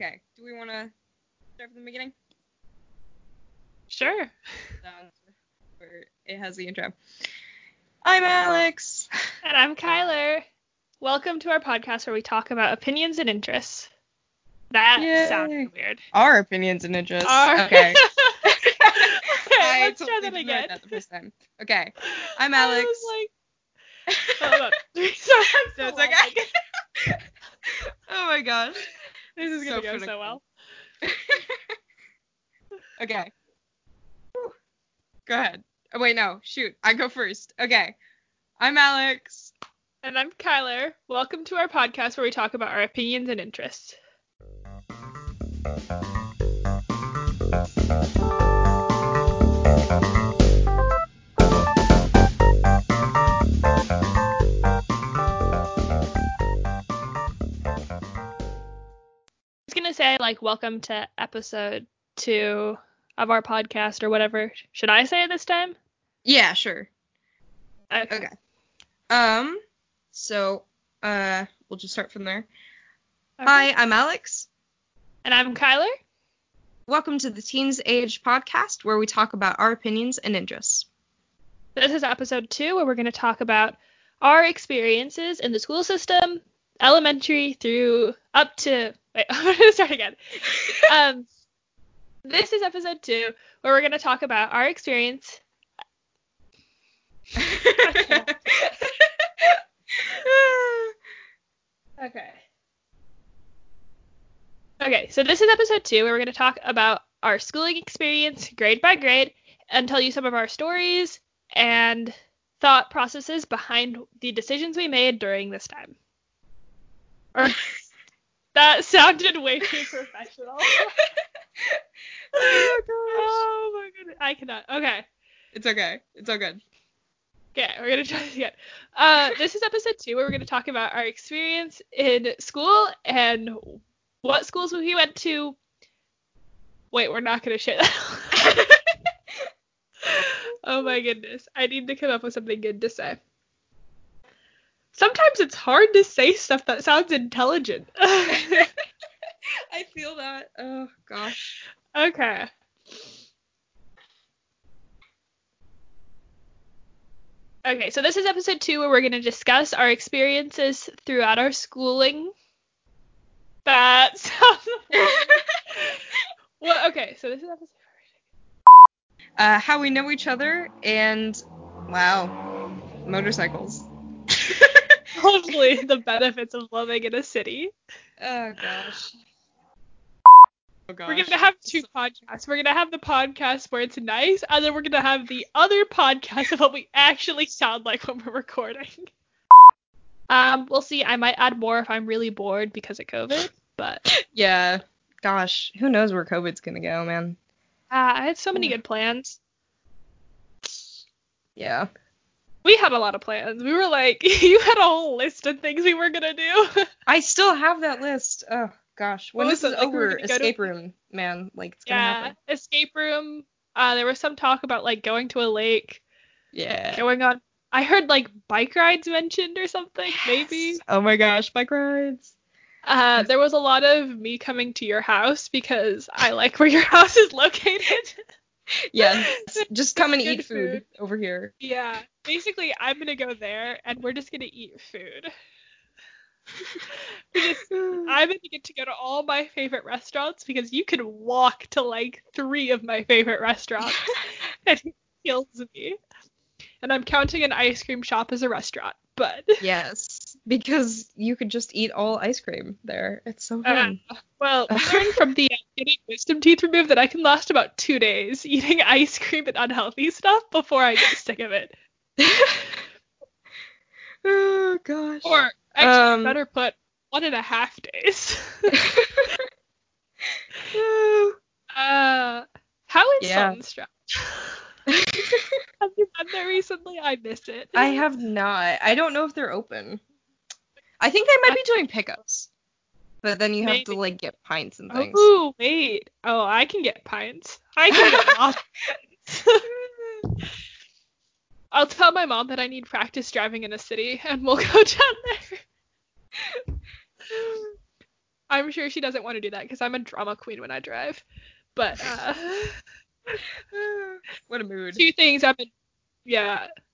Okay, do we want to start from the beginning? Sure. It has the intro. I'm Alex. And I'm Kyler. Welcome to our podcast where we talk about opinions and interests. That sounds weird. Our opinions and interests. Okay. Let's try that again. That the first time. Okay. I'm Alex. Oh my gosh. This is going to go so well. Okay. Whew. Go ahead. Oh, wait, no. Shoot. I go first. Okay. I'm Alex. And I'm Kyler. Welcome to our podcast where we talk about our opinions and interests. Welcome to episode 2 of our podcast or whatever. Should I say it this time? Yeah, sure. Okay. So we'll just start from there. Okay. Hi, I'm Alex. And I'm Kyler. Welcome to the Teens Age podcast where we talk about our opinions and interests. This is episode 2 where we're going to talk about our experiences in the school system, elementary through up to... Wait, I'm going to start again. This is episode 2, where we're going to talk about our experience. Okay, so this is episode 2, where we're going to talk about our schooling experience, grade by grade, and tell you some of our stories and thought processes behind the decisions we made during this time. That sounded way too professional. Oh my gosh. Oh my goodness. I cannot. Okay. It's okay. It's all good. Okay, we're going to try this again. This is episode 2 where we're going to talk about our experience in school and what schools we went to. Wait, we're not going to share that. Oh my goodness. I need to come up with something good to say. Sometimes it's hard to say stuff that sounds intelligent. I feel that. Oh, gosh. Okay. Okay, so this is episode 2 where we're going to discuss our experiences throughout our schooling. That sounds... Well, okay, so this is episode 2. How we know each other and... Wow. Motorcycles. Hopefully the benefits of living in a city. Oh gosh. We're going to have 2 podcasts. We're going to have the podcast where it's nice, and then we're going to have the other podcast of what we actually sound like when we're recording. We'll see. I might add more if I'm really bored because of COVID, but... Yeah. Gosh. Who knows where COVID's going to go, man. I had so many good plans. Yeah. We had a lot of plans. We were like, you had a whole list of things we were going to do. I still have that list. Oh, gosh. When this is over, escape room, man. Like, it's going to happen. Yeah, escape room. There was some talk about, like, going to a lake. Yeah. Going on. I heard, like, bike rides mentioned or something, maybe. Oh, my gosh. Bike rides. There was a lot of me coming to your house because I like where your house is located. Yeah, just come and eat food over here. Yeah, basically, I'm going to go there, and we're just going to eat food. I'm going to get to go to all my favorite restaurants, because you could walk to, like, 3 of my favorite restaurants, and it kills me. And I'm counting an ice cream shop as a restaurant, but... Yes, because you could just eat all ice cream there. It's so fun. Well, I learned from the getting wisdom teeth removed that I can last about 2 days eating ice cream and unhealthy stuff before I get sick of it. Oh, gosh. Or, actually, better put, 1.5 days. How is Sunstruck? Have you been there recently? I miss it. I have not. I don't know if they're open. I think they might be doing pickups. But then you have to, like, get pints and things. Oh, wait. Oh, I can get pints. I can get off pints. I'll tell my mom that I need practice driving in a city, and we'll go down there. I'm sure she doesn't want to do that because I'm a drama queen when I drive. But what a mood. Two things. I'm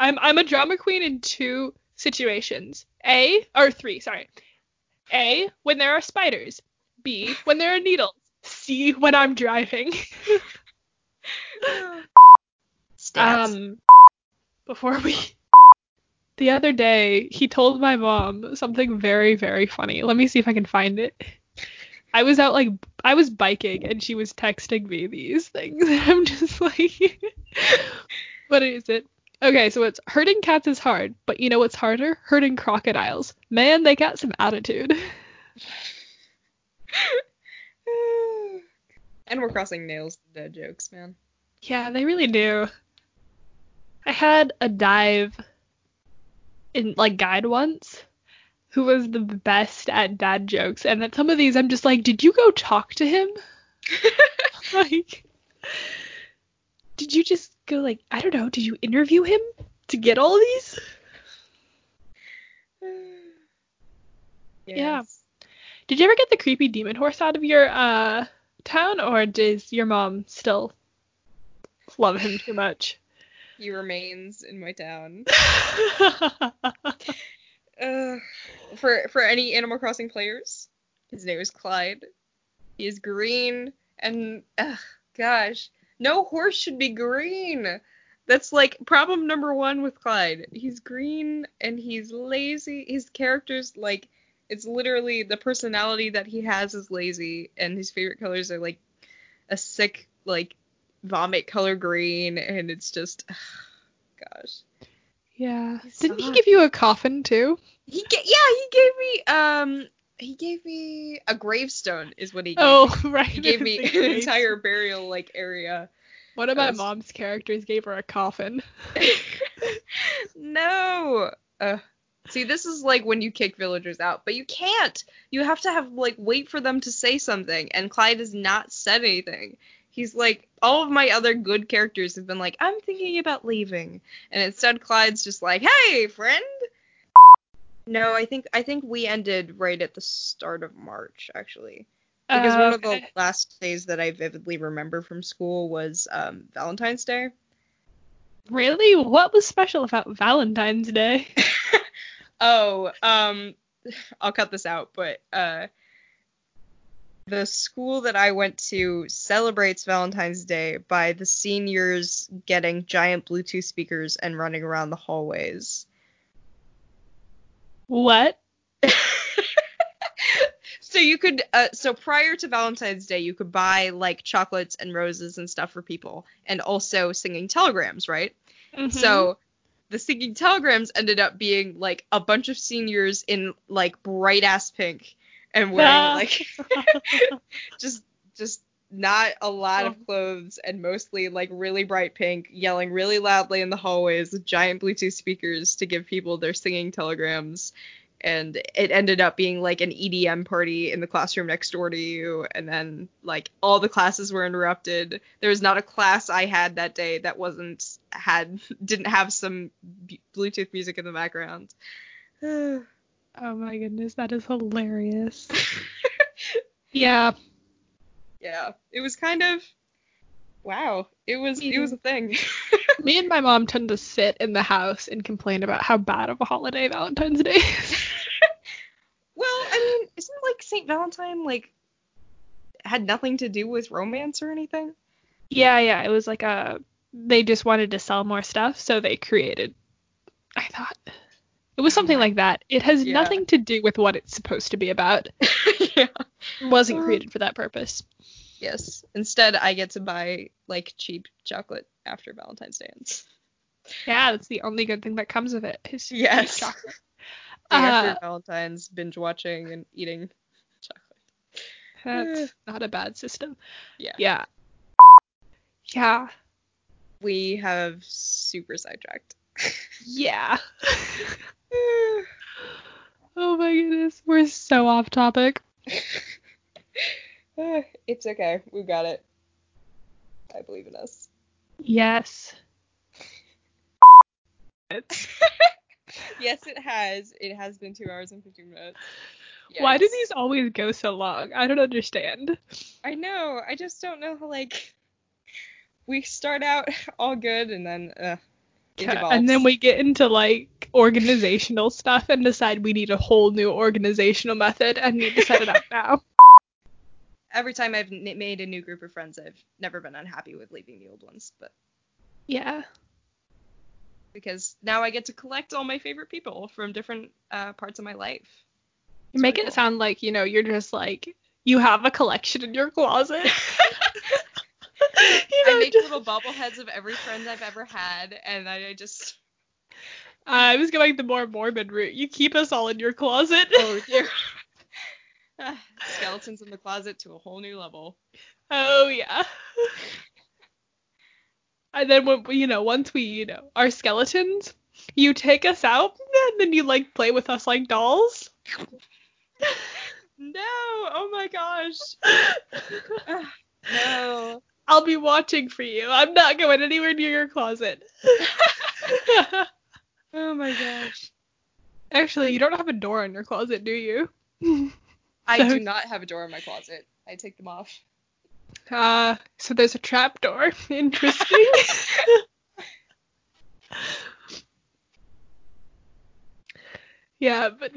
a drama queen in two situations. Three. A, when there are spiders. B, when there are needles. C, when I'm driving. Stats. The other day, he told my mom something very, very funny. Let me see if I can find it. I was biking, and she was texting me these things. I'm just like, what is it? Okay, so it's hurting cats is hard, but you know what's harder? Hurting crocodiles. Man, they got some attitude. Animal Crossing nails the dead jokes, man. Yeah, they really do. I had a dive in guide once who was the best at dad jokes, and then some of these I'm just like, did you go talk to him? Did you just go I don't know, did you interview him to get all these? Yes. Yeah. Did you ever get the creepy demon horse out of your town, or does your mom still love him too much? He remains in my town. For any Animal Crossing players, his name is Clyde. He is green, and gosh, no horse should be green. That's problem number one with Clyde. He's green and he's lazy. His character's it's literally the personality that he has is lazy, and his favorite colors are a sick vomit color green, and it's just gosh. Yeah. Didn't he give you a coffin too? He gave me a gravestone is what he gave me. Oh, right. He gave me an entire burial area. One of my mom's characters gave her a coffin. No. See, this is when you kick villagers out, but you can't. You have to have wait for them to say something, and Clyde has not said anything. He's all of my other good characters have been I'm thinking about leaving. And instead, Clyde's just hey, friend. No, I think we ended right at the start of March, actually. Because one of the last days that I vividly remember from school was Valentine's Day. Really? What was special about Valentine's Day? I'll cut this out, but... the school that I went to celebrates Valentine's Day by the seniors getting giant Bluetooth speakers and running around the hallways. What? So you could, prior to Valentine's Day, you could buy chocolates and roses and stuff for people, and also singing telegrams, right? Mm-hmm. So the singing telegrams ended up being a bunch of seniors in bright ass pink. And wearing just not a lot of clothes, and mostly really bright pink, yelling really loudly in the hallways with giant Bluetooth speakers to give people their singing telegrams. And it ended up being an EDM party in the classroom next door to you. And then all the classes were interrupted. There was not a class I had that day that didn't have some Bluetooth music in the background. Oh my goodness, that is hilarious. Yeah. Yeah, it was kind of, wow, it was a thing. Me and my mom tend to sit in the house and complain about how bad of a holiday Valentine's Day is. Well, I mean, isn't St. Valentine had nothing to do with romance or anything? Yeah, it was they just wanted to sell more stuff, so they created, I thought... It was something like that. It has nothing to do with what it's supposed to be about. Yeah. It wasn't created for that purpose. Yes. Instead, I get to buy, cheap chocolate after Valentine's Day ends. Yeah, that's the only good thing that comes of it. Is yes. Chocolate. After Valentine's, binge watching and eating chocolate. That's not a bad system. Yeah. Yeah. Yeah. We have super sidetracked. Yeah. Oh my goodness, we're so off topic. It's okay, we got it. I believe in us. Yes. Yes, it has been 2 hours and 15 minutes. Yes. Why do these always go so long? I don't understand. I know. I just don't know how, like, we start out all good and then it devolves. And then we get into, like, organizational stuff and decide we need a whole new organizational method and need to set it up now. Every time I've made a new group of friends, I've never been unhappy with leaving the old ones, but... Yeah. Because now I get to collect all my favorite people from different parts of my life. You're making it sound like, you know, you're just like, you have a collection in your closet. You know, I make little bobbleheads of every friend I've ever had, and I just... I was going the more morbid route. You keep us all in your closet. Oh, dear. Skeletons in the closet to a whole new level. Oh, yeah. And then, when, you know, once we, you know, are skeletons, you take us out, and then you, like, play with us like dolls. No! Oh, my gosh. No. I'll be watching for you. I'm not going anywhere near your closet. Oh, my gosh. Actually, you don't have a door in your closet, do you? I do not have a door in my closet. I take them off. So there's a trap door. Interesting. Yeah, but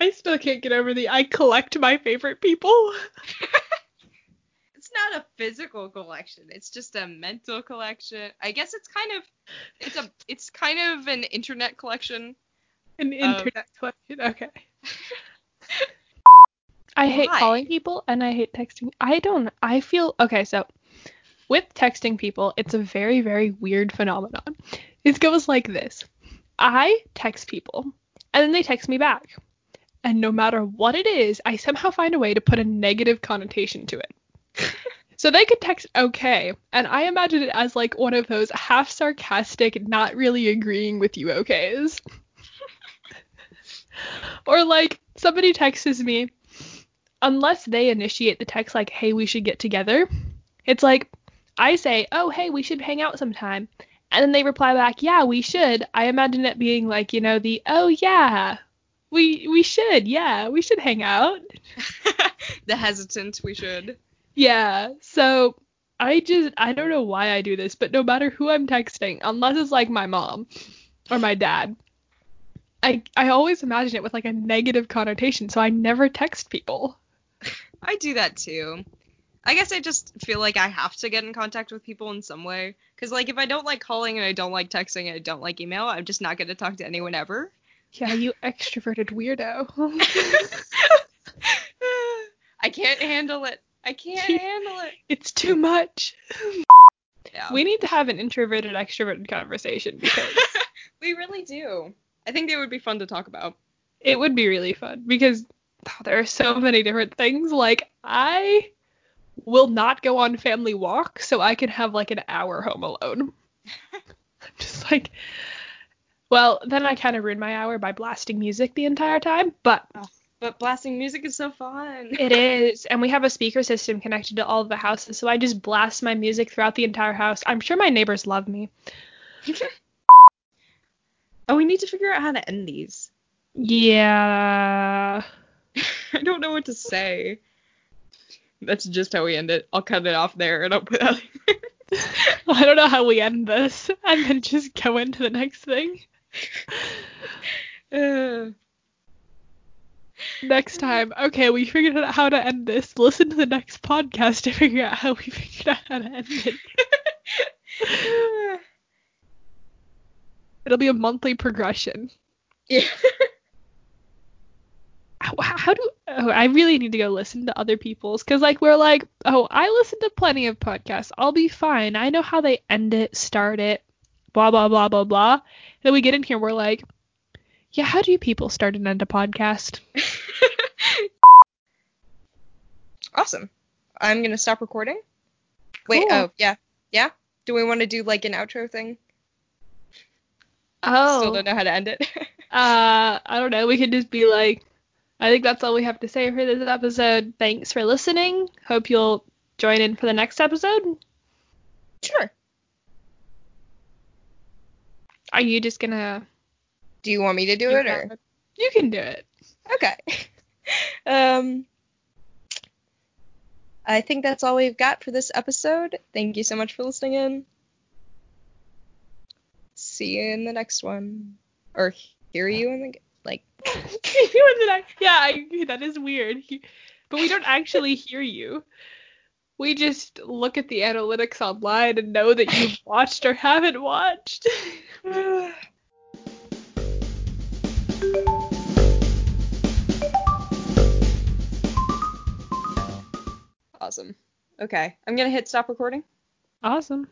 I still can't get over the I collect my favorite people. It's not a physical collection. It's just a mental collection. I guess it's kind of an internet collection. An internet collection. Okay. I hate calling people and I hate texting. So with texting people, it's a very, very weird phenomenon. It goes like this. I text people and then they text me back. And no matter what it is, I somehow find a way to put a negative connotation to it. So they could text okay. And I imagine it as like one of those half sarcastic, not really agreeing with you okays. Or like somebody texts me. Unless they initiate the text like, hey, we should get together. It's like, I say, oh, hey, we should hang out sometime. And then they reply back, yeah, we should. I imagine it being like, you know, the, oh, yeah, we should. Yeah, we should hang out. The hesitant, we should. Yeah. So I don't know why I do this, but no matter who I'm texting, unless it's like my mom or my dad, I always imagine it with like a negative connotation. So I never text people. I do that too. I guess I just feel like I have to get in contact with people in some way. Because, like, if I don't like calling and I don't like texting and I don't like email, I'm just not going to talk to anyone ever. Yeah, you extroverted weirdo. I can't handle it. It's too much. Yeah. We need to have an introverted, extroverted conversation. Because we really do. I think they would be fun to talk about. It would be really fun. Because... Oh, there are so many different things. Like, I will not go on family walk so I can have, like, an hour home alone. I'm just like, well, then I kind of ruined my hour by blasting music the entire time, But blasting music is so fun. It is, and we have a speaker system connected to all of the houses, so I just blast my music throughout the entire house. I'm sure my neighbors love me. Oh, we need to figure out how to end these. Yeah... I don't know what to say. That's just how we end it. I'll cut it off there and I'll put that in there. I don't know how we end this. And then just go into the next thing. Next time. Okay, we figured out how to end this. Listen to the next podcast to figure out how we figured out how to end it. It'll be a monthly progression. Yeah. I really need to go listen to other people's, because like we're like, oh, I listen to plenty of podcasts, I'll be fine, I know how they end it, start it, blah blah blah blah blah. And then we get in here, we're like, yeah, how do you people start and end a podcast? Awesome. I'm gonna stop recording. Wait, cool. Oh yeah. Do we want to do like an outro thing? Oh. Still don't know how to end it. I don't know. We could just be like. I think that's all we have to say for this episode. Thanks for listening. Hope you'll join in for the next episode. Sure. Are you just gonna... Do you want me to do it, or...? You can do it. Okay. I think that's all we've got for this episode. Thank you so much for listening in. See you in the next one. Or hear you in the... like... yeah, that is weird. But we don't actually hear you. We just look at the analytics online and know that you've watched or haven't watched. Awesome. Okay. I'm going to hit stop recording. Awesome.